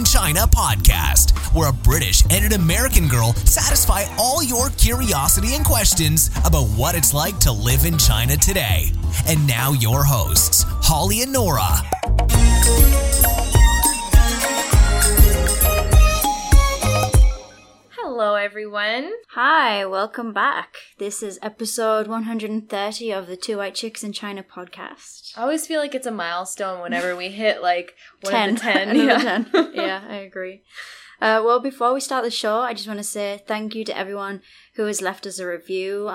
in China podcast, where a British and an American girl satisfy all your curiosity and questions about what it's like to live in China today. And now your hosts, Holly and Nora. Hello, everyone. Hi, welcome back. This is episode 130 of the Two White Chicks in China podcast. I always feel like it's a milestone whenever we hit, like, one 10. Of the 10. Yeah. 10. Yeah, I agree. Well, before we start the show, I just want to say thank you to everyone who has left us a review.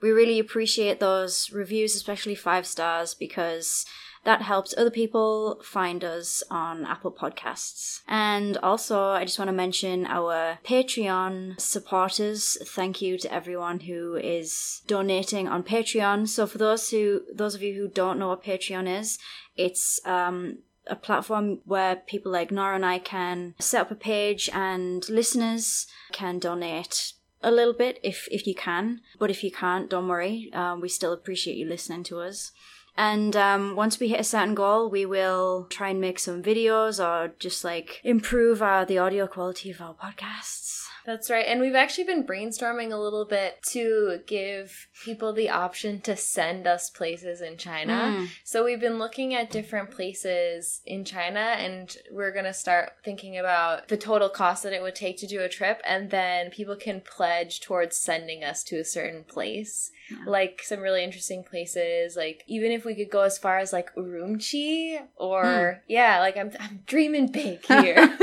We really appreciate those reviews, especially 5 stars, because that helps other people find us on Apple Podcasts. And also, I just want to mention our Patreon supporters. Thank you to everyone who is donating on Patreon. So for those of you who don't know what Patreon is, it's a platform where people like Nora and I can set up a page and listeners can donate a little bit if you can. But if you can't, don't worry. We still appreciate you listening to us. And once we hit a certain goal, we will try and make some videos or just like improve the audio quality of our podcasts. That's right. And we've actually been brainstorming a little bit to give people the option to send us places in China. So we've been looking at different places in China, and we're going to start thinking about the total cost that it would take to do a trip. And then people can pledge towards sending us to a certain place. Yeah. Like some really interesting places, like even if we could go as far as like Urumqi or I'm dreaming big here.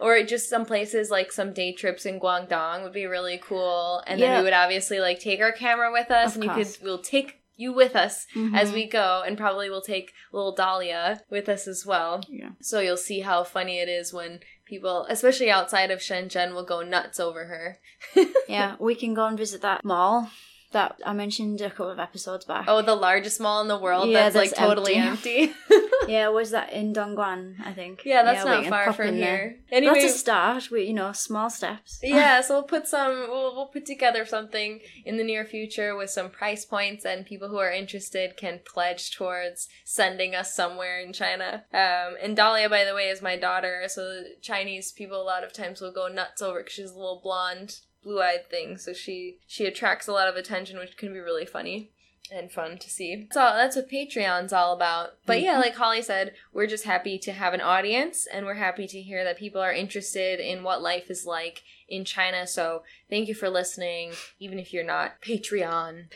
Or just some places, like some day trips in Guangdong would be really cool. And then we would obviously like take our camera with us we'll take you with us as we go, and probably we'll take little Dahlia with us as well. Yeah. So you'll see how funny it is when people, especially outside of Shenzhen, will go nuts over her. Yeah, we can go and visit that mall that I mentioned a couple of episodes back. Oh, the largest mall in the world that's like totally empty. Yeah, was that in Dongguan, I think? Yeah, that's not far from here. Anyway, that's a start. We, small steps. Yeah, so we'll put together something in the near future with some price points, and people who are interested can pledge towards sending us somewhere in China. And Dahlia, by the way, is my daughter, so Chinese people a lot of times will go nuts over it because she's a little blonde, blue-eyed thing, so she attracts a lot of attention, which can be really funny and fun to see. So that's what Patreon's all about. But yeah, like Holly said, we're just happy to have an audience, and we're happy to hear that people are interested in what life is like in China. So thank you for listening, even if you're not patron.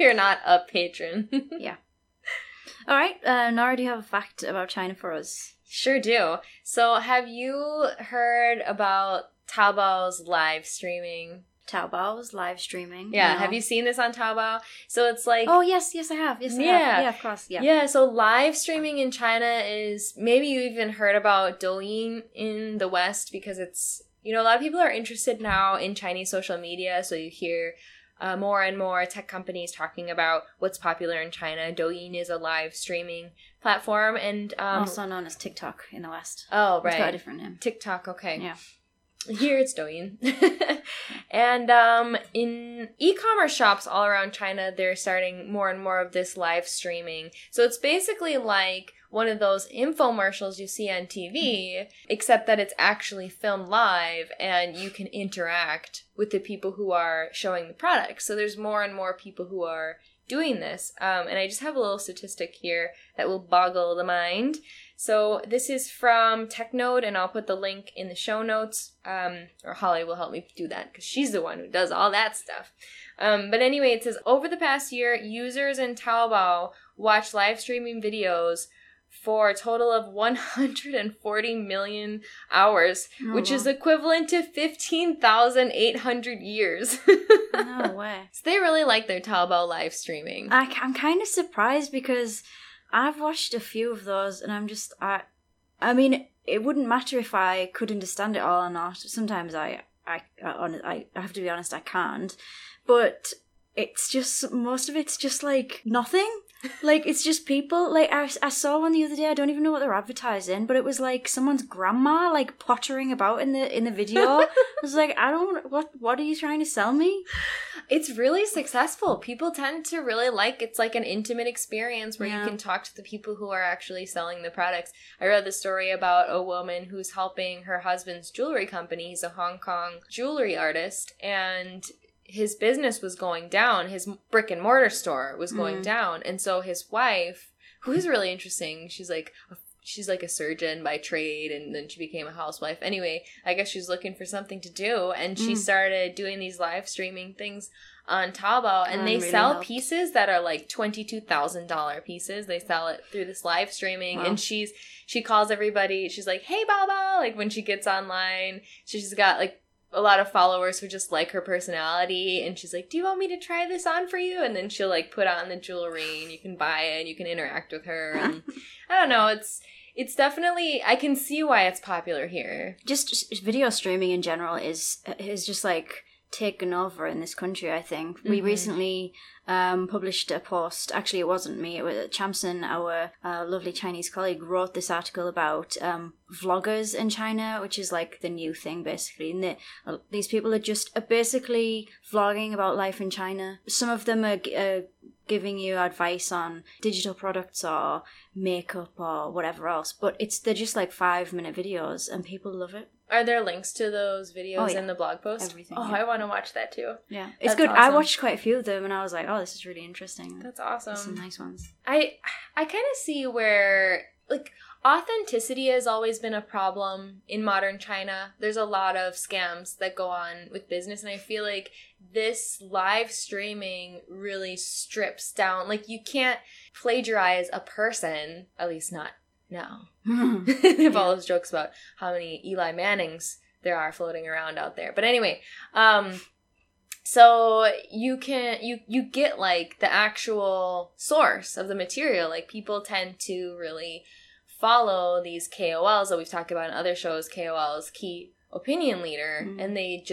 You're not a patron. Yeah. All right, Nora, do you have a fact about China for us? Sure do. So have you heard about Taobao's live streaming. Yeah, no. Have you seen this on Taobao? So it's like... Oh, yes, I have. Yes, I have. Yeah, of course, yeah. Yeah, so live streaming in China is... Maybe you even heard about Douyin in the West, because it's... a lot of people are interested now in Chinese social media, so you hear... more and more tech companies talking about what's popular in China. Douyin is a live streaming platform, and... also known as TikTok in the West. Oh, right. It's got a different name. TikTok, okay. Yeah. Here it's Douyin. And in e-commerce shops all around China, they're starting more and more of this live streaming. So it's basically like one of those infomercials you see on TV, except that it's actually filmed live and you can interact with the people who are showing the product. So there's more and more people who are doing this. And I just have a little statistic here that will boggle the mind. So this is from TechNode, and I'll put the link in the show notes, or Holly will help me do that because she's the one who does all that stuff. But anyway, it says, over the past year, users in Taobao watched live streaming videos for a total of 140 million hours, which is equivalent to 15,800 years. No way. So they really like their Taobao live streaming. I'm kind of surprised because... I've watched a few of those, and I'm just, I mean, it wouldn't matter if I could understand it all or not. Sometimes I have to be honest, I can't. But most of it's just like nothing. Like, it's just people. Like, I saw one the other day. I don't even know what they're advertising, but it was like someone's grandma like pottering about in the video. I was like, I don't. What are you trying to sell me? It's really successful. People tend to really like. It's like an intimate experience where you can talk to the people who are actually selling the products. I read the story about a woman who's helping her husband's jewelry company. He's a Hong Kong jewelry artist, and his business was going down. His brick and mortar store was going down. And so his wife, who is really interesting, she's like a surgeon by trade, and then she became a housewife. Anyway, I guess she's looking for something to do, and she started doing these live streaming things on Taobao, and they really sell pieces that are like $22,000 pieces. They sell it through this live streaming, and she calls everybody. She's like, "Hey, Bao," like when she gets online, she's got like a lot of followers who just like her personality, and she's like, "Do you want me to try this on for you?" And then she'll like put on the jewelry, and you can buy it, and you can interact with her. And I don't know, it's definitely, I can see why it's popular here. Just video streaming in general is just like taken over in this country, I think. We recently published a post. Actually, it wasn't me. It was Champson, our lovely Chinese colleague, wrote this article about vloggers in China, which is like the new thing, basically. And these people are just basically vlogging about life in China. Some of them are giving you advice on digital products or makeup or whatever else. But they're just like 5-minute videos, and people love it. Are there links to those videos in the blog post? Everything. Oh, yeah. I want to watch that too. Yeah. It's good. Awesome. I watched quite a few of them, and I was like, oh, this is really interesting. That's awesome. There's some nice ones. I kind of see where, like, authenticity has always been a problem in modern China. There's a lot of scams that go on with business, and I feel like this live streaming really strips down. Like, you can't plagiarize a person, at least not now. They have all those jokes about how many Eli Mannings there are floating around out there. But anyway, so you get like the actual source of the material. Like, people tend to really follow these KOLs that we've talked about in other shows. KOLs, key opinion leader, and they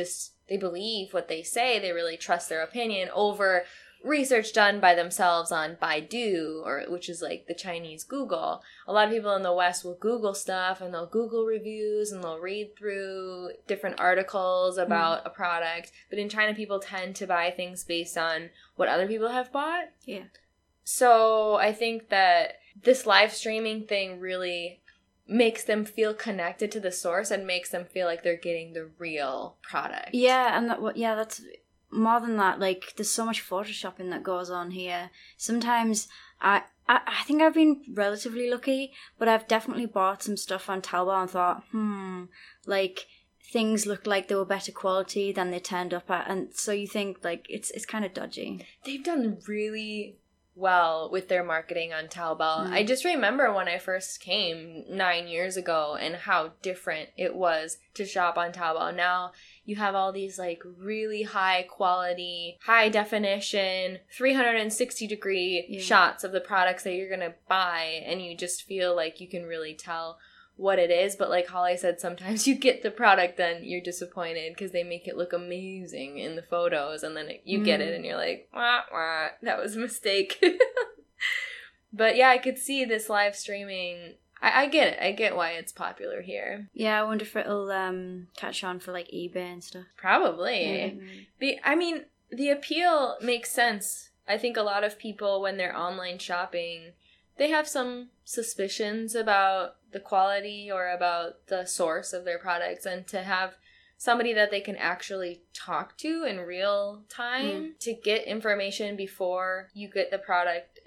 believe what they say. They really trust their opinion over research done by themselves on Baidu, which is like the Chinese Google. A lot of people in the West will Google stuff, and they'll Google reviews, and they'll read through different articles about a product. But in China, people tend to buy things based on what other people have bought. Yeah. So I think that this live streaming thing really makes them feel connected to the source and makes them feel like they're getting the real product. Yeah, and that's more than that. Like, there's so much photoshopping that goes on here. Sometimes I think I've been relatively lucky, but I've definitely bought some stuff on Taobao and thought, like, things looked like they were better quality than they turned up at, and so you think like it's kind of dodgy. They've done really well with their marketing on Taobao. I just remember when I first came 9 years ago and how different it was to shop on Taobao. Now you have all these like really high quality, high definition, 360 degree shots of the products that you're gonna buy, and you just feel like you can really tell what it is. But like Holly said, sometimes you get the product and you're disappointed because they make it look amazing in the photos, and then you get it and you're like, wah, wah, that was a mistake. But yeah, I could see this live streaming. I get it. I get why it's popular here. Yeah, I wonder if it'll catch on for like eBay and stuff. Probably. Yeah. I mean, the appeal makes sense. I think a lot of people, when they're online shopping, they have some suspicions about the quality or about the source of their products, and to have somebody that they can actually talk to in real time to get information before you get the product.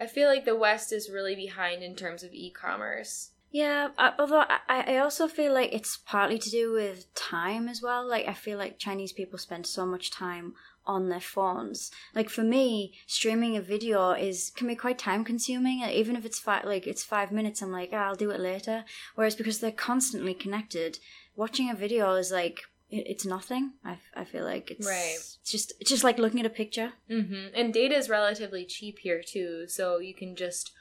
I feel like the West is really behind in terms of e-commerce. Yeah, although I also feel like it's partly to do with time as well. Like, I feel like Chinese people spend so much time on their phones. Like, for me, streaming a video can be quite time consuming. Even if it's 5 minutes, I'm like, I'll do it later. Whereas because they're constantly connected, watching a video is like, it's nothing. I feel like it's right. It's just like looking at a picture. Mm-hmm. And data is relatively cheap here too, so you can just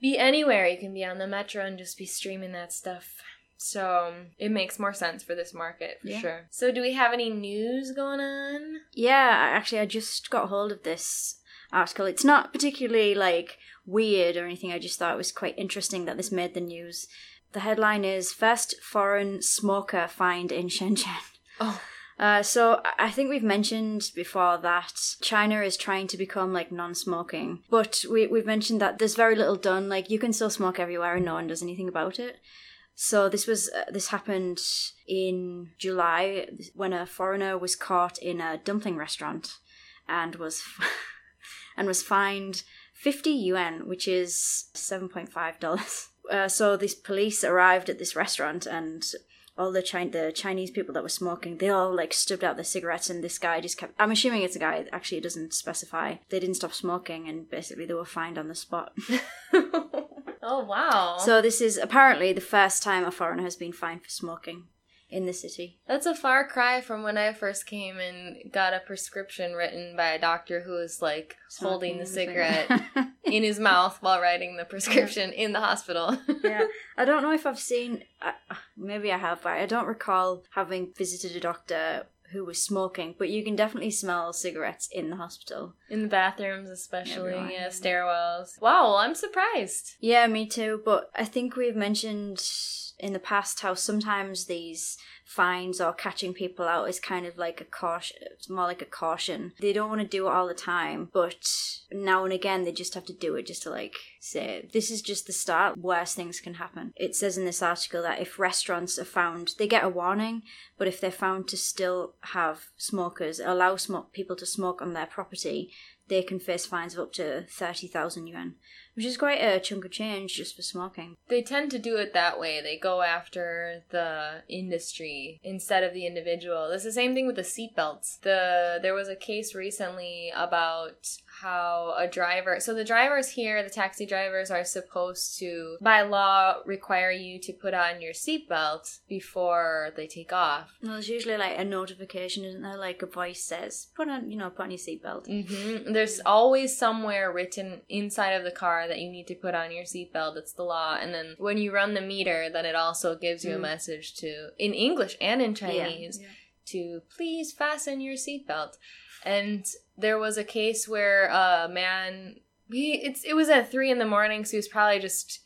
be anywhere. You can be on the metro and just be streaming that stuff. So it makes more sense for this market, for sure. So do we have any news going on? Yeah, actually, I just got hold of this. article. It's not particularly like weird or anything. I just thought it was quite interesting that this made the news. The headline is First Foreign Smoker Fined in Shenzhen. Oh. So I think we've mentioned before that China is trying to become like non-smoking, but we've mentioned that there's very little done. Like you can still smoke everywhere and no one does anything about it. So this happened in July when a foreigner was caught in a dumpling restaurant and was fined 50 yuan, which is $7.5. So this police arrived at this restaurant and all the Chinese people that were smoking, they all like stubbed out their cigarettes, and this guy just kept... I'm assuming it's a guy. Actually, it doesn't specify. They didn't stop smoking, and basically they were fined on the spot. Oh, wow. So this is apparently the first time a foreigner has been fined for smoking in the city. That's a far cry from when I first came and got a prescription written by a doctor who was like smoking, holding the cigarette in his mouth while writing the prescription in the hospital. Yeah, I don't know if I've seen, maybe I have, but I don't recall having visited a doctor who was smoking, but you can definitely smell cigarettes in the hospital. In the bathrooms especially, yeah, stairwells. Wow, I'm surprised. Yeah, me too, but I think we've mentioned in the past how sometimes these fines or catching people out is kind of like a caution. It's more like a caution. They don't want to do it all the time, but now and again they just have to do it just to like say this is just the start. Worse things can happen. It says in this article that if restaurants are found, they get a warning, but if they're found to still have smokers, allow people to smoke on their property, they can face fines of up to 30,000 yuan, which is quite a chunk of change just for smoking. They tend to do it that way. They go after the industry instead of the individual. It's the same thing with the seatbelts. There was a case recently about how a driver... So the drivers here, the taxi drivers, are supposed to, by law, require you to put on your seatbelt before they take off. Well, there's usually like a notification, isn't there? Like a voice says, put on your seatbelt. Mm-hmm. There's always somewhere written inside of the car that you need to put on your seatbelt. It's the law. And then when you run the meter, then it also gives you a message to, in English and in Chinese, to please fasten your seatbelt. And there was a case where a man, it was at 3 a.m, so he was probably just,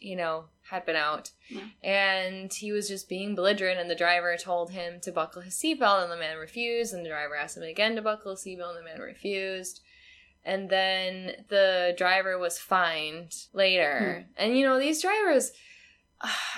had been out. Yeah. And he was just being belligerent, and the driver told him to buckle his seatbelt, and the man refused, and the driver asked him again to buckle his seatbelt, and the man refused. And then the driver was fined later. Hmm. And, these drivers...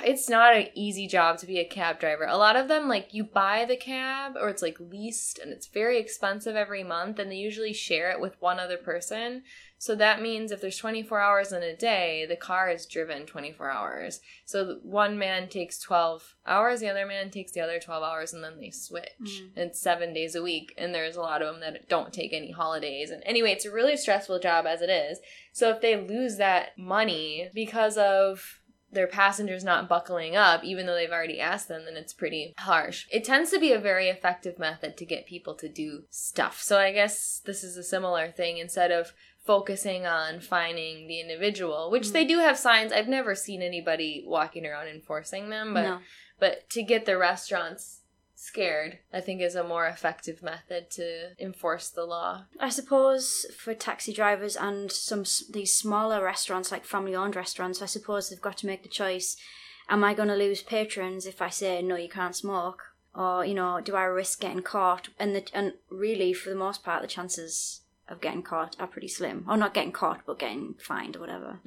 It's not an easy job to be a cab driver. A lot of them, like, you buy the cab or it's, like, leased, and it's very expensive every month, and they usually share it with one other person. So that means if there's 24 hours in a day, the car is driven 24 hours. So one man takes 12 hours, the other man takes the other 12 hours, and then they switch. Mm-hmm. It's 7 days a week, and there's a lot of them that don't take any holidays. And anyway, it's a really stressful job as it is. So if they lose that money because of their passengers not buckling up, even though they've already asked them, then it's pretty harsh. It tends to be a very effective method to get people to do stuff. So I guess this is a similar thing. Instead of focusing on fining the individual, which they do have signs. I've never seen anybody walking around enforcing them, but to get the restaurants scared, I think, is a more effective method to enforce the law. I suppose for taxi drivers and some these smaller restaurants, like family-owned restaurants, I suppose they've got to make the choice. Am I going to lose patrons if I say, no, you can't smoke? Or, do I risk getting caught? And really, for the most part, the chances of getting caught are pretty slim. Or not getting caught, but getting fined or whatever.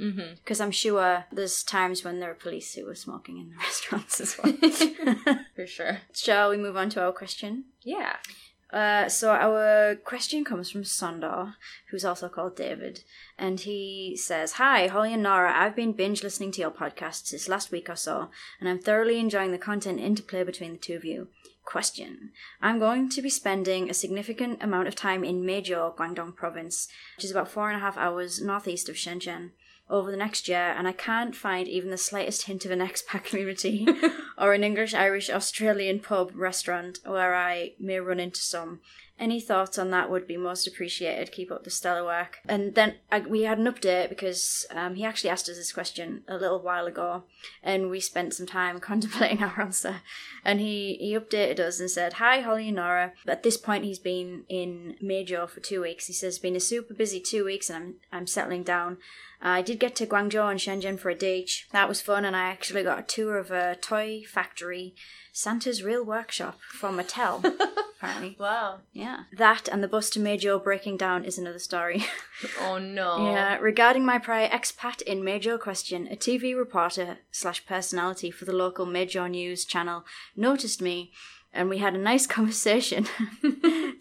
Because I'm sure there's times when there are police who are smoking in the restaurants as well. For sure. Shall we move on to our question? Yeah. So our question comes from Sondor, who's also called David. And he says, hi, Holly and Nora. I've been binge listening to your podcast since last week or so, and I'm thoroughly enjoying the content interplay between the two of you. Question. I'm going to be spending a significant amount of time in Meizhou, Guangdong province, which is about 4.5 hours northeast of Shenzhen, over the next year, and I can't find even the slightest hint of an expat community or an English-Irish-Australian pub restaurant where I may run into some. Any thoughts on that would be most appreciated. Keep up the stellar work. And then we had an update because he actually asked us this question a little while ago and we spent some time contemplating our answer. And he updated us and said, "Hi, Holly and Nora." At this point, he's been in Meizhou for 2 weeks. He says, "Been a super busy 2 weeks and I'm settling down. I did get to Guangzhou and Shenzhen for a day each. That was fun, and I actually got a tour of a toy factory, Santa's Real Workshop from Mattel." Apparently. Wow. Yeah. That and the bus to Meizhou breaking down is another story. Oh no. Yeah. "Regarding my prior expat in Meizhou question, a TV reporter / personality for the local Meizhou news channel noticed me, and we had a nice conversation."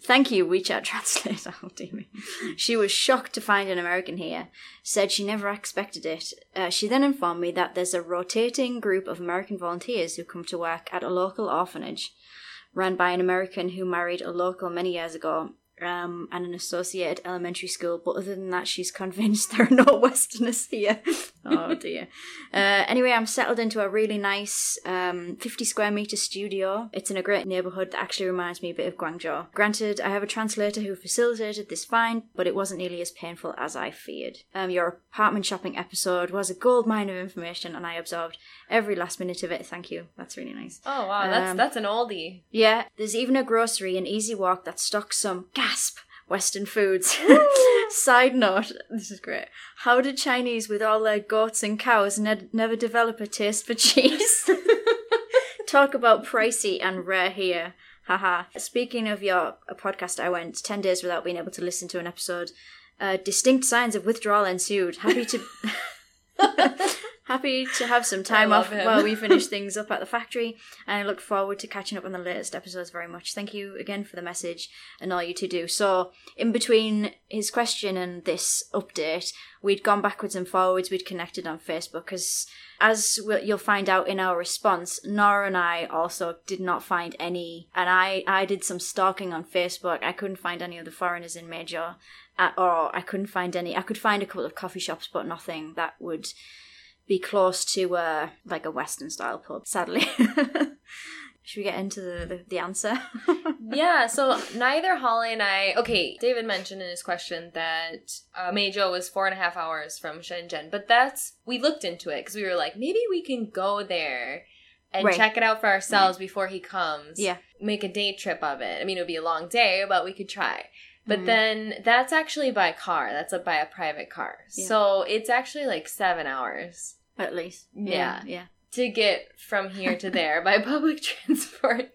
Thank you, WeChat translator. Oh, dear me. "She was shocked to find an American here. Said she never expected it. She then informed me that there's a rotating group of American volunteers who come to work at a local orphanage run by an American who married a local many years ago and an associated elementary school. But other than that, she's convinced there are no Westerners here." Oh, dear. "Anyway, I'm settled into a really nice 50-square-metre studio. It's in a great neighbourhood that actually reminds me a bit of Guangzhou. Granted, I have a translator who facilitated this find, but it wasn't nearly as painful as I feared. Your apartment shopping episode was a goldmine of information, and I absorbed every last minute of it. Thank you." That's really nice. Oh, wow. That's an oldie. Yeah. "There's even a grocery and easy walk that stocks some gasp Western foods." "Side note," this is great, "how did Chinese with all their goats and cows never develop a taste for cheese? Talk about pricey and rare here. Haha. Speaking of your podcast, I went 10 days without being able to listen to an episode. Distinct signs of withdrawal ensued. Happy to have some time off while we finish things up at the factory, and I look forward to catching up on the latest episodes very much. Thank you again for the message and all you two do." So in between his question and this update, we'd gone backwards and forwards, we'd connected on Facebook, because as you'll find out in our response, Nora and I also did not find any, and I did some stalking on Facebook. I couldn't find any of the foreigners in Meizhou, or I couldn't find any. I could find a couple of coffee shops, but nothing that would be close to like a Western style pub, sadly. Should we get into the answer? Yeah, so neither Holly and I... Okay, David mentioned in his question that Meizhou was 4.5 hours from Shenzhen, but that's... We looked into it because we were like, maybe we can go there and check it out for ourselves before he comes. Yeah. Make a day trip of it. I mean, it would be a long day, but we could try. But then that's actually by car. That's by a private car. Yeah. So it's actually like 7 hours. At least. Yeah. To get from here to there by public transport.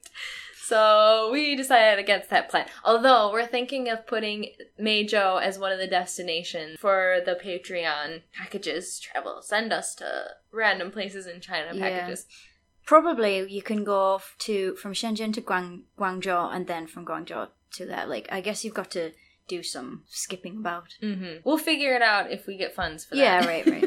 So we decided against that plan. Although we're thinking of putting Meizhou as one of the destinations for the Patreon packages travel. Send us to random places in China packages. Yeah. Probably you can go from Shenzhen to Guangzhou and then from Guangzhou to that. Like, I guess you've got to do some skipping about. Mm-hmm. We'll figure it out if we get funds for that. Yeah, right.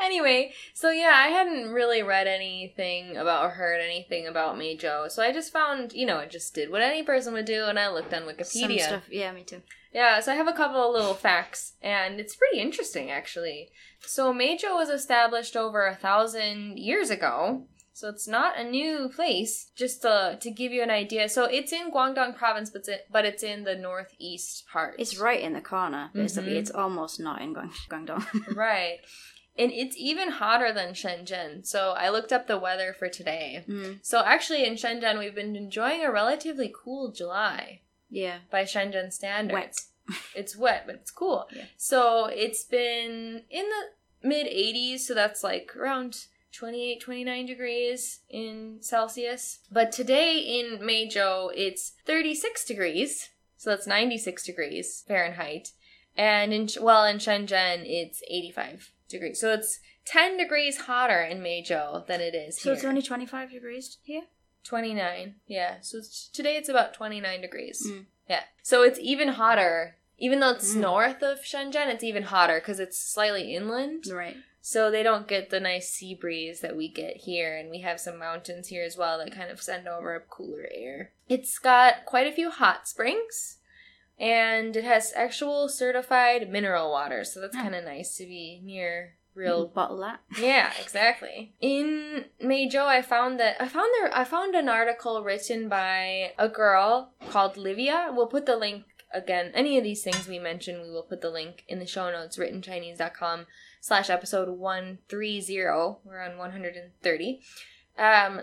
Anyway, so yeah, I hadn't really read anything about or heard anything about Meizhou, so I just found, I just did what any person would do, and I looked on Wikipedia. Some stuff, yeah, me too. Yeah, so I have a couple of little facts, and it's pretty interesting, actually. So Meizhou was established over 1,000 years ago, so it's not a new place, just to give you an idea. So it's in Guangdong province, but it's in the northeast part. It's right in the corner, basically. Mm-hmm. It's almost not in Guangdong. Right. And it's even hotter than Shenzhen. So I looked up the weather for today. Mm. So actually in Shenzhen, we've been enjoying a relatively cool July. Yeah. By Shenzhen standards. Wet. It's wet, but it's cool. Yeah. So it's been in the mid-80s. So that's like around 28, 29 degrees in Celsius. But today in Meizhou, it's 36 degrees. So that's 96 degrees Fahrenheit. And in Shenzhen, it's 85 degrees. So it's 10 degrees hotter in Meizhou than it is here. So it's only 25 degrees here? 29, yeah. So today it's about 29 degrees. Mm. Yeah. So it's even hotter. Even though it's north of Shenzhen, it's even hotter because it's slightly inland. Right. So they don't get the nice sea breeze that we get here, and we have some mountains here as well that kind of send over cooler air. It's got quite a few hot springs, and it has actual certified mineral water, so that's kind of nice to be near real bottle up. Yeah, exactly. In Meizhou, I found an article written by a girl called Livia. We'll put the link again. Any of these things we mention, we will put the link in the show notes. writtenchinese.com/episode 130. We're on 130.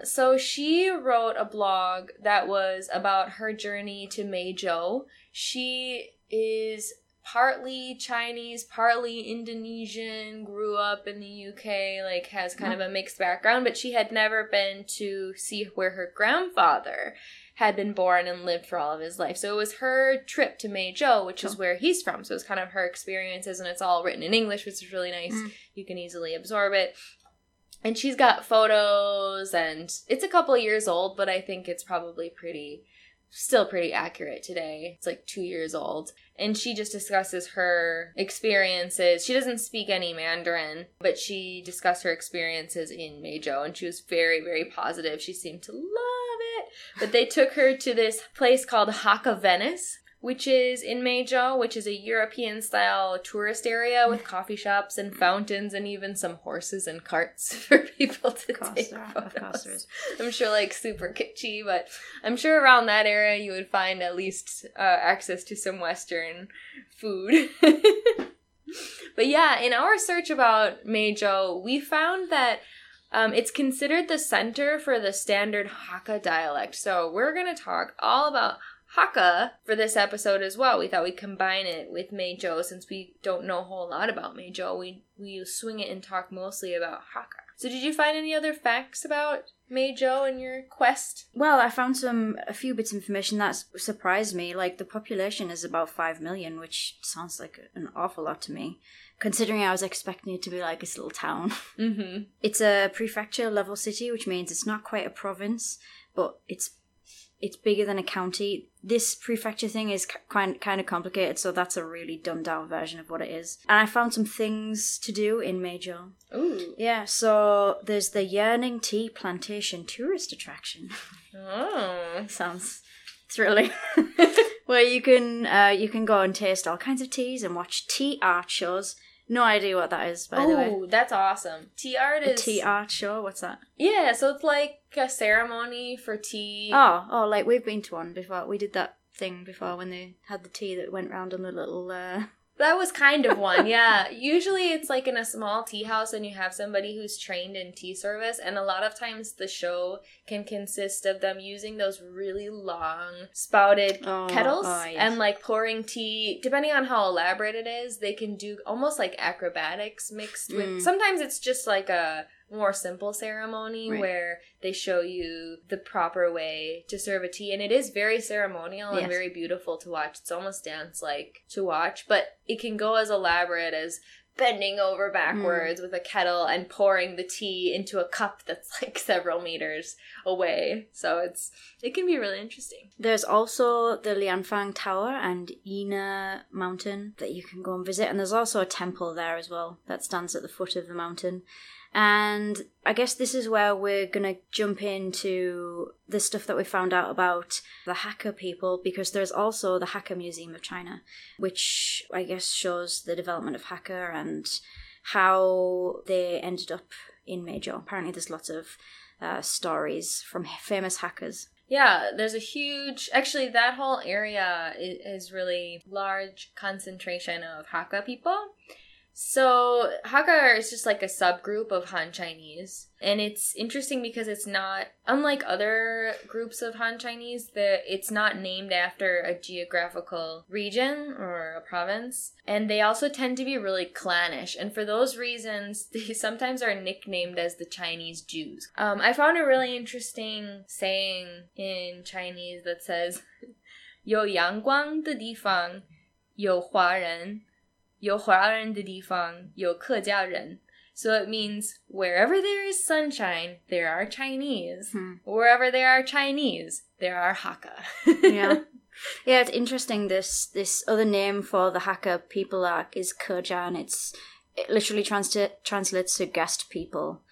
So she wrote a blog that was about her journey to Meizhou. She is partly Chinese, partly Indonesian, grew up in the UK, like has kind of a mixed background, but she had never been to see where her grandfather had been born and lived for all of his life. So it was her trip to Meizhou, which is where he's from. So it's kind of her experiences, and it's all written in English, which is really nice. You can easily absorb it. And she's got photos, and it's a couple of years old, but I think it's probably still pretty accurate today. It's like 2 years old. And she just discusses her experiences. She doesn't speak any Mandarin, but she discussed her experiences in Meizhou, and she was very, very positive. She seemed to love it. But they took her to this place called Hakka Venice, which is in Meizhou, which is a European-style tourist area with coffee shops and fountains and even some horses and carts for people to take photos. I'm sure, like, super kitschy, but I'm sure around that area you would find at least access to some Western food. But yeah, in our search about Meizhou, we found that it's considered the center for the standard Hakka dialect. So we're going to talk all about Hakka for this episode as well. We thought we'd combine it with Meizhou since we don't know a whole lot about Meizhou. We swing it and talk mostly about Hakka. So did you find any other facts about Meizhou in your quest? Well, I found a few bits of information that surprised me. Like the population is about 5 million, which sounds like an awful lot to me, considering I was expecting it to be like this little town. Mm-hmm. It's a prefecture level city, which means it's not quite a province, but it's bigger than a county. This prefecture thing is kind of complicated, so that's a really dumbed-down version of what it is. And I found some things to do in Meizhou. Ooh. Yeah, so there's the Yearning Tea Plantation Tourist Attraction. Oh. Sounds thrilling. Where you can go and taste all kinds of teas and watch tea art shows. No idea what that is, by the way. Oh, that's awesome. Tea art is... A tea art show? What's that? Yeah, so it's like a ceremony for tea. Oh, like we've been to one before. We did that thing before when they had the tea that went round on the little... That was kind of one, yeah. Usually it's like in a small tea house and you have somebody who's trained in tea service, and a lot of times the show can consist of them using those really long spouted kettles and like pouring tea. Depending on how elaborate it is, they can do almost like acrobatics mixed with... Sometimes it's just like a more simple ceremony where they show you the proper way to serve a tea, and it is very ceremonial and very beautiful to watch. It's almost dance-like to watch, but it can go as elaborate as bending over backwards with a kettle and pouring the tea into a cup that's like several meters away. So it can be really interesting. There's also the Lianfang Tower and Yina Mountain that you can go and visit, and there's also a temple there as well that stands at the foot of the mountain. And I guess this is where we're going to jump into the stuff that we found out about the Hakka people, because there's also the Hakka Museum of China, which I guess shows the development of Hakka and how they ended up in Meizhou. Apparently there's lots of stories from famous Hakkas. Yeah, there's a huge... Actually, that whole area is really large concentration of Hakka people. So Hakka is just like a subgroup of Han Chinese, and it's interesting because it's not, unlike other groups of Han Chinese, it's not named after a geographical region or a province, and they also tend to be really clannish, and for those reasons, they sometimes are nicknamed as the Chinese Jews. I found a really interesting saying in Chinese that says, 有阳光的地方有华人 有华人的地方有客家人. So it means wherever there is sunshine, there are Chinese. Wherever there are Chinese, there are Hakka. Yeah, it's interesting. This other name for the Hakka people is Kejia, and it literally translates to guest people,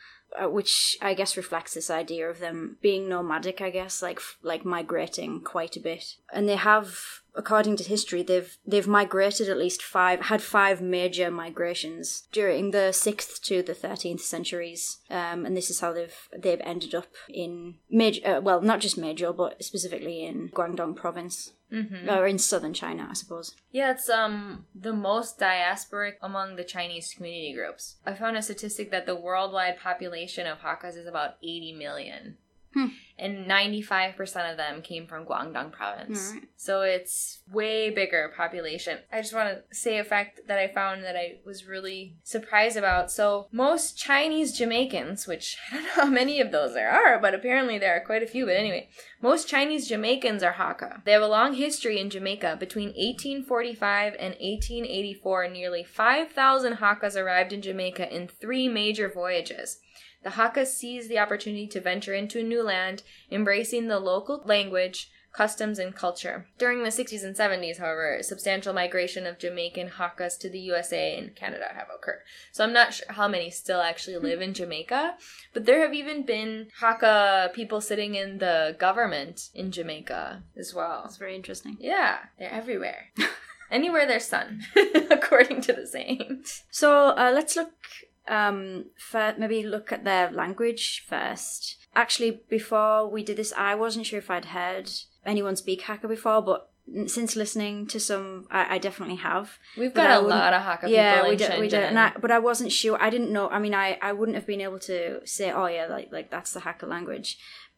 which I guess reflects this idea of them being nomadic, I guess, like migrating quite a bit. And they have according to history, they've migrated at least five major migrations during the 6th to the 13th centuries, and this is how they've ended up in Meizhou, well, not just Meizhou, but specifically in Guangdong province. Mm-hmm. Or in southern China, I suppose. Yeah, it's the most diasporic among the Chinese community groups. I found a statistic that the worldwide population of Hakkas is about 80 million. And 95% of them came from Guangdong province. Right. So it's way bigger population. I just want to say a fact that I found that I was really surprised about. So most Chinese Jamaicans, which I don't know how many of those there are, but apparently there are quite a few. But anyway, most Chinese Jamaicans are Hakka. They have a long history in Jamaica. Between 1845 and 1884, nearly 5,000 Hakkas arrived in Jamaica in 3 major voyages. The Hakkas seized the opportunity to venture into a new land, embracing the local language, customs, and culture. During the 60s and 70s, however, substantial migration of Jamaican Hakkas to the USA and Canada have occurred. So I'm not sure how many still actually live in Jamaica, but there have even been Hakka people sitting in the government in Jamaica as well. That's very interesting. Yeah, they're everywhere. Anywhere there's sun, according to the saying. So let's look... maybe look at their language first. Actually, before we did this, I wasn't sure if I'd heard anyone speak Hakka before, but since listening to some, I definitely have. We've got a lot of Hakka people in Shenzhen. Yeah, we do. But I wasn't sure. I didn't know. I mean, I wouldn't have been able to say, oh yeah, like that's the Hakka language.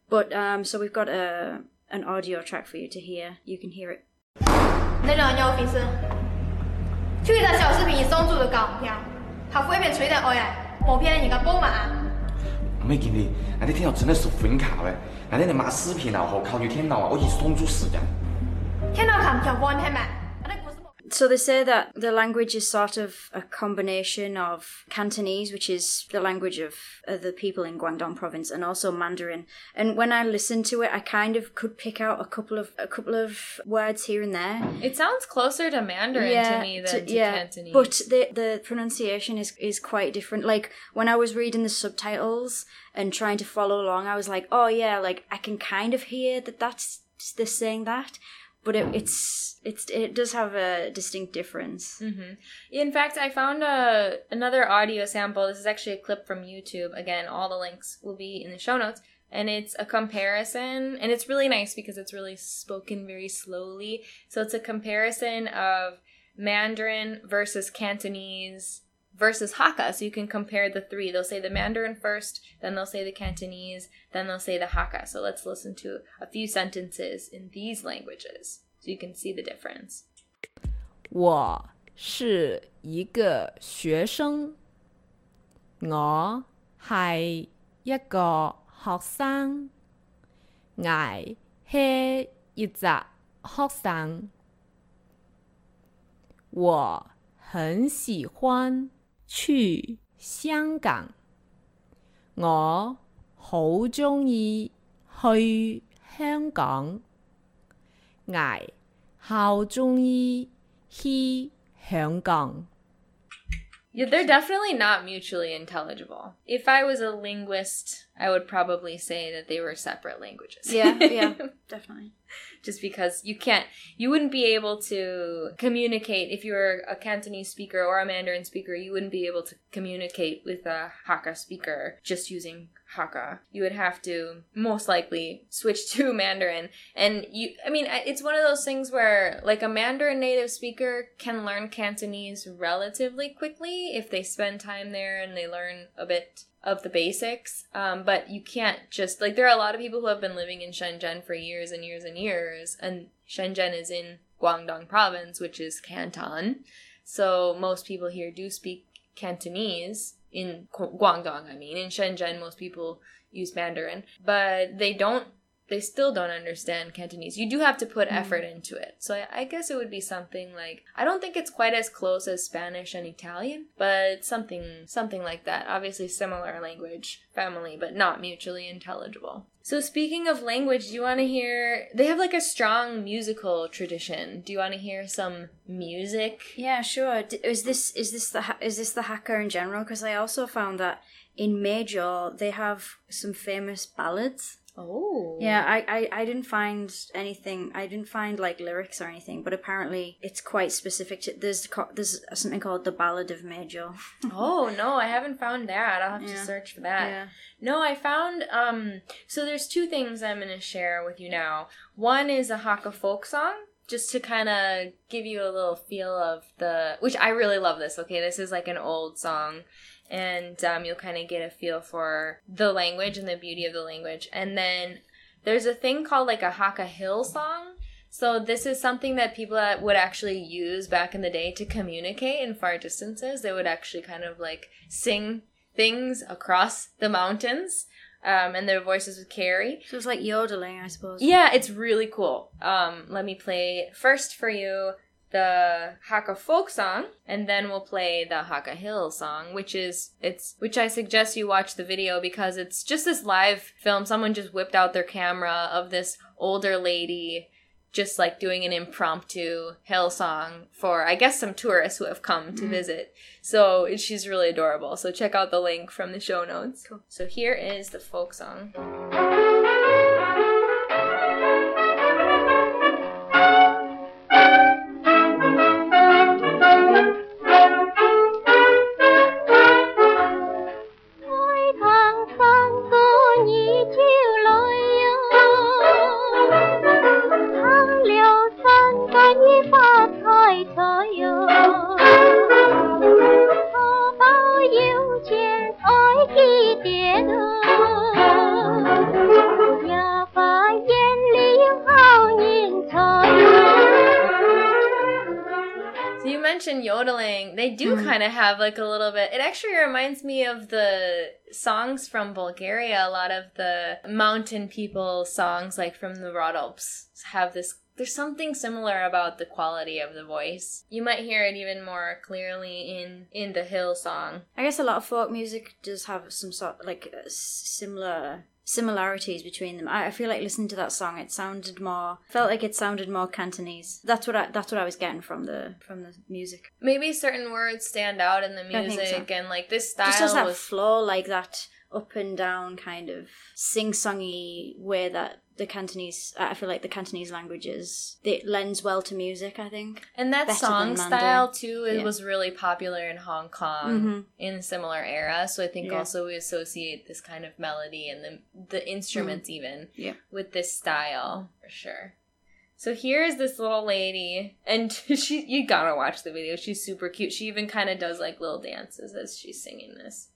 But so we've got an audio track for you to hear. You can hear it. So they say that the language is sort of a combination of Cantonese, which is the language of the people in Guangdong province, and also Mandarin. And when I listened to it, I kind of could pick out a couple of words here and there. It sounds closer to Mandarin to me than to Cantonese. But the pronunciation is quite different. Like, when I was reading the subtitles and trying to follow along, I was like, oh yeah, like, I can kind of hear that's they're saying that. But it does have a distinct difference. Mm-hmm. In fact, I found another audio sample. This is actually a clip from YouTube. Again, all the links will be in the show notes. And it's a comparison. And it's really nice because it's really spoken very slowly. So it's a comparison of Mandarin versus Cantonese versus Hakka. So you can compare the 3. They'll say the Mandarin first, then they'll say the Cantonese, then they'll say the Hakka. So let's listen to a few sentences in these languages so you can see the difference. 我是一个学生. 我是一个学生. 我是一个学生. 我很喜欢 去香港. 我好鍾意去香港. 我好鍾意去香港. Yeah, they're definitely not mutually intelligible. If I was a linguist, I would probably say that they were separate languages. Yeah, definitely. Just because you wouldn't be able to communicate, if you were a Cantonese speaker or a Mandarin speaker, you wouldn't be able to communicate with a Hakka speaker just using Hakka. You would have to most likely switch to Mandarin. And it's one of those things where, like, a Mandarin native speaker can learn Cantonese relatively quickly if they spend time there and they learn a bit of the basics, but you can't just, like, there are a lot of people who have been living in Shenzhen for years and years and years, and Shenzhen is in Guangdong province, which is Canton, so most people here do speak Cantonese in Guangdong. In Shenzhen most people use Mandarin, but they still don't understand Cantonese. You do have to put effort into it. So I guess it would be something like, I don't think it's quite as close as Spanish and Italian, but something like that. Obviously similar language family, but not mutually intelligible. So speaking of language, do you want to hear... They have, like, a strong musical tradition. Do you want to hear some music? Yeah, sure. Is this the Hakka in general? Because I also found that in Meizhou, they have some famous ballads. Oh. Yeah, I didn't find anything. I didn't find, like, lyrics or anything, but apparently it's quite specific to... There's something called the Ballad of Meizhou. Oh, no, I haven't found that. I'll have to search for that. Yeah. No, I found... so there's two things I'm going to share with you now. One is a Hakka folk song, just to kind of give you a little feel of the... Which I really love this, okay? This is, like, an old song. And you'll kind of get a feel for the language and the beauty of the language. And then there's a thing called, like, a Hakka Hill song. So this is something that people would actually use back in the day to communicate in far distances. They would actually kind of, like, sing things across the mountains. And their voices would carry. So it's like yodeling, I suppose. Yeah, it's really cool. Let me play first for you the Hakka folk song, and then we'll play the Hakka Hill song, which I suggest you watch the video, because it's just this live film. Someone just whipped out their camera of this older lady just, like, doing an impromptu hill song for, I guess, some tourists who have come to visit. So she's really adorable. So check out the link from the show notes. Cool. So here is the folk song. Yodeling, they do kind of have, like, a little bit. It actually reminds me of the songs from Bulgaria. A lot of the mountain people songs, like from the Rhodopes, have this. There's something similar about the quality of the voice. You might hear it even more clearly in the hill song. I guess a lot of folk music does have some sort of, like, similarities between them. I feel like listening to that song, it sounded more Cantonese. That's what I was getting from the music. Maybe certain words stand out in the music, so. And like this style just has that flow, like that up and down kind of sing-songy way that the Cantonese, I feel like the Cantonese languages, it lends well to music, I think. And that song style, too, it was really popular in Hong Kong in a similar era. So I think also we associate this kind of melody and the instruments even with this style, for sure. So here's this little lady, and you gotta watch the video. She's super cute. She even kind of does, like, little dances as she's singing this.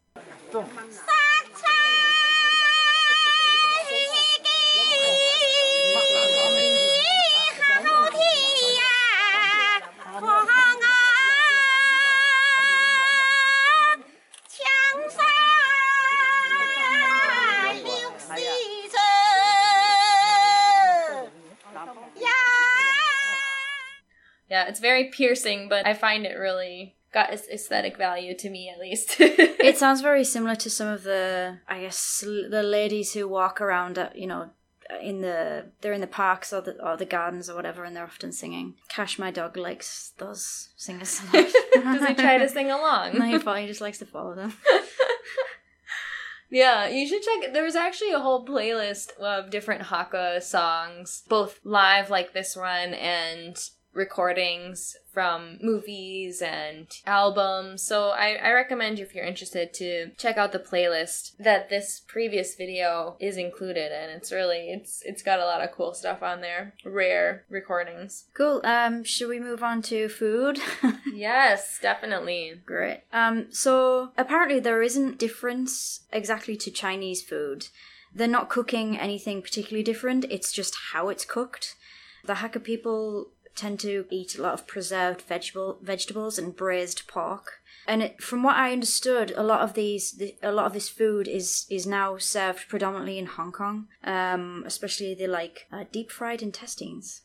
Yeah, it's very piercing, but I find it really got its aesthetic value, to me at least. It sounds very similar to some of the, I guess, the ladies who walk around, they're in the parks or the gardens or whatever, and they're often singing. Cash, my dog, likes those singers. Does he try to sing along? No, he just likes to follow them. Yeah, you should check. There was actually a whole playlist of different Hakka songs, both live like this one and recordings from movies and albums. So I recommend you, if you're interested, to check out the playlist that this previous video is included in. It's really, it's got a lot of cool stuff on there. Rare recordings. Cool. Should we move on to food? Yes, definitely. Great. So apparently there isn't difference exactly to Chinese food. They're not cooking anything particularly different. It's just how it's cooked. The Hakka people tend to eat a lot of preserved vegetables and braised pork, and from what I understood, a lot of this food is now served predominantly in Hong Kong, especially the deep fried intestines,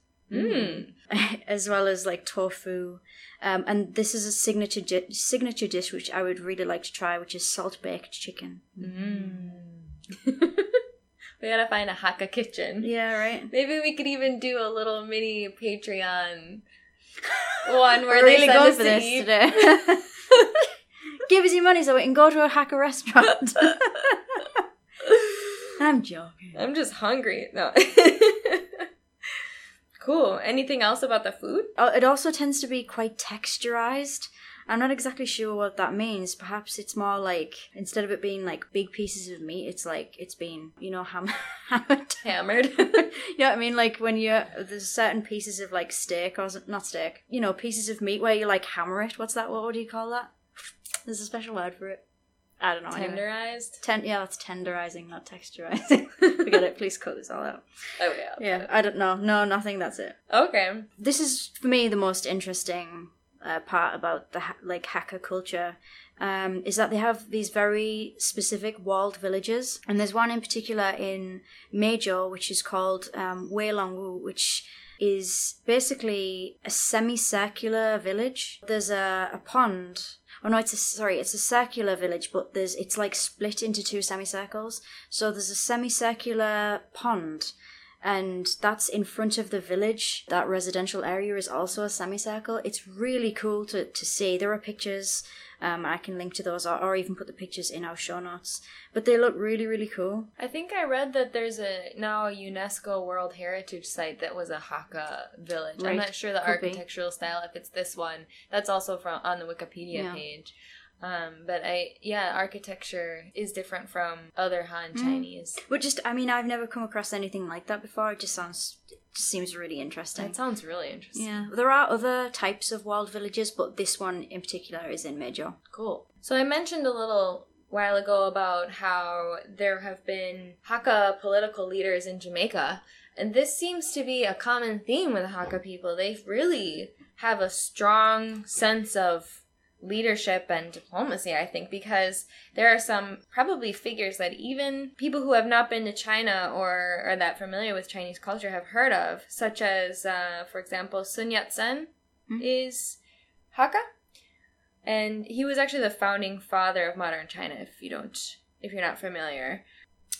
as well as like tofu, and this is a signature dish which I would really like to try, which is salt baked chicken. We gotta find a Hakka kitchen. Yeah, right. Maybe we could even do a little mini Patreon one where they send us to eat. Today. Give us your money so we can go to a Hakka restaurant. I'm joking. I'm just hungry. No. Cool. Anything else about the food? Oh, it also tends to be quite texturized. I'm not exactly sure what that means. Perhaps it's more like, instead of it being like big pieces of meat, it's like it's been, you know, hammered. You know what I mean? Like when there's certain pieces of like steak or, not steak, you know, pieces of meat where you like hammer it. What's that? What do you call that? There's a special word for it. I don't know. Tenderized? Yeah, that's tenderizing, not texturizing. Forget it. Please cut this all out. Oh, yeah. Yeah, I don't know. No, nothing. That's it. Okay. This is, for me, the most interesting part about the Hakka culture is that they have these very specific walled villages. And there's one in particular in Meizhou, which is called Weilongwu, which is basically a semicircular village. There's a pond. Oh no, it's a circular village, but it's like split into two semicircles. So there's a semicircular pond, and that's in front of the village. That residential area is also a semicircle. It's really cool to see. There are pictures. I can link to those or even put the pictures in our show notes. But they look really, really cool. I think I read that there's now a UNESCO World Heritage Site that was a Hakka village. Right. I'm not sure the architectural style, if it's this one. That's also on the Wikipedia page. But architecture is different from other Han Chinese. Well, I've never come across anything like that before. It just seems really interesting. That sounds really interesting. Yeah. There are other types of walled villages, but this one in particular is in Meizhou. Cool. So I mentioned a little while ago about how there have been Hakka political leaders in Jamaica. And this seems to be a common theme with Hakka people. They really have a strong sense of leadership and diplomacy, I think, because there are some probably figures that even people who have not been to China or are that familiar with Chinese culture have heard of, such as, for example, Sun Yat-sen is Hakka, and he was actually the founding father of modern China, if you're not familiar,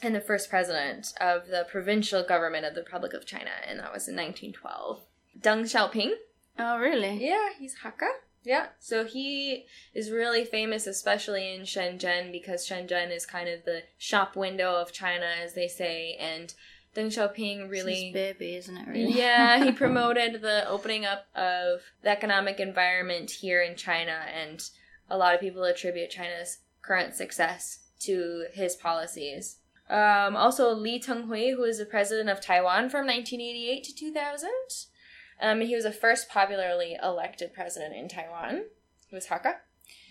and the first president of the provincial government of the Republic of China, and that was in 1912. Deng Xiaoping. Oh, really? Yeah, he's Hakka. Yeah, so he is really famous, especially in Shenzhen, because Shenzhen is kind of the shop window of China, as they say, and Deng Xiaoping really... It's his baby, isn't it, really? Yeah, he promoted the opening up of the economic environment here in China, and a lot of people attribute China's current success to his policies. Also, Li Tenghui, who is the president of Taiwan from 1988 to 2000... he was the first popularly elected president in Taiwan. He was Hakka.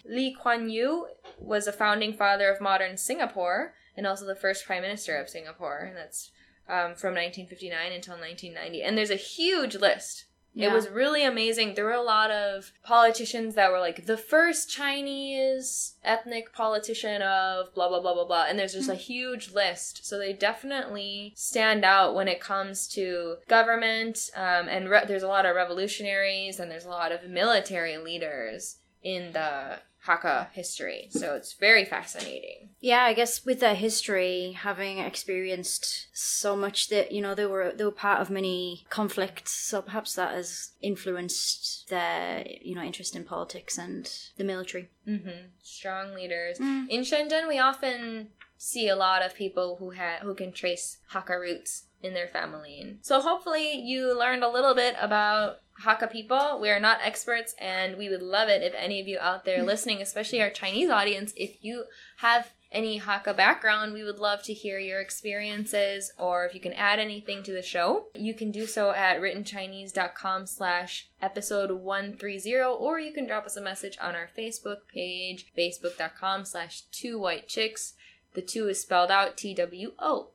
Lee Kuan Yew was the founding father of modern Singapore and also the first prime minister of Singapore. And that's from 1959 until 1990. And there's a huge list. Yeah. It was really amazing. There were a lot of politicians that were like the first Chinese ethnic politician of blah, blah, blah, blah, blah. And there's just a huge list. So they definitely stand out when it comes to government. And there's a lot of revolutionaries and there's a lot of military leaders in the Hakka history. So it's very fascinating. Yeah, I guess with their history, having experienced so much that, you know, they were part of many conflicts. So perhaps that has influenced their, you know, interest in politics and the military. Mm-hmm. Strong leaders. Mm. In Shenzhen, we often see a lot of people who can trace Hakka roots in their family. And so hopefully you learned a little bit about Hakka people. We are not experts, and we would love it if any of you out there listening, especially our Chinese audience, if you have any Hakka background, we would love to hear your experiences, or if you can add anything to the show, you can do so at writtenchinese.com/episode 130, or you can drop us a message on our Facebook page, facebook.com/2whitechicks. The two is spelled out TWO.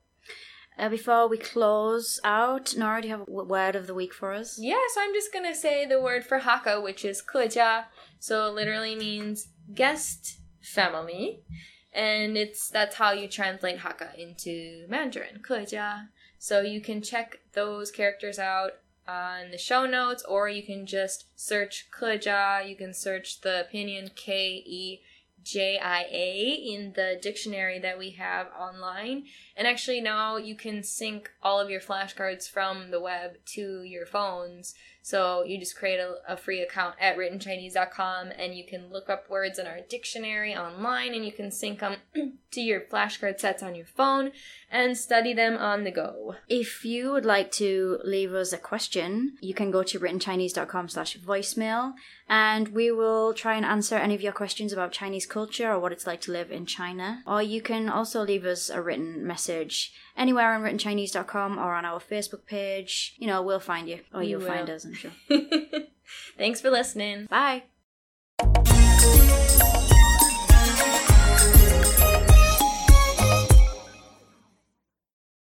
Before we close out, Nora, do you have a word of the week for us? Yeah, so I'm just going to say the word for Hakka, which is Kejia. So it literally means guest family. And that's how you translate Hakka into Mandarin, Kejia. So you can check those characters out on the show notes, or you can just search Kejia. You can search the pinyin K-E-J-I-A. JIA in the dictionary that we have online. And actually now you can sync all of your flashcards from the web to your phones. So you just create a free account at writtenchinese.com and you can look up words in our dictionary online and you can sync them to your flashcard sets on your phone and study them on the go. If you would like to leave us a question, you can go to writtenchinese.com/voicemail and we will try and answer any of your questions about Chinese culture or what it's like to live in China. Or you can also leave us a written message anywhere on writtenchinese.com or on our Facebook page. You know, we'll find you. Or you'll find us, I'm sure. Thanks for listening. Bye.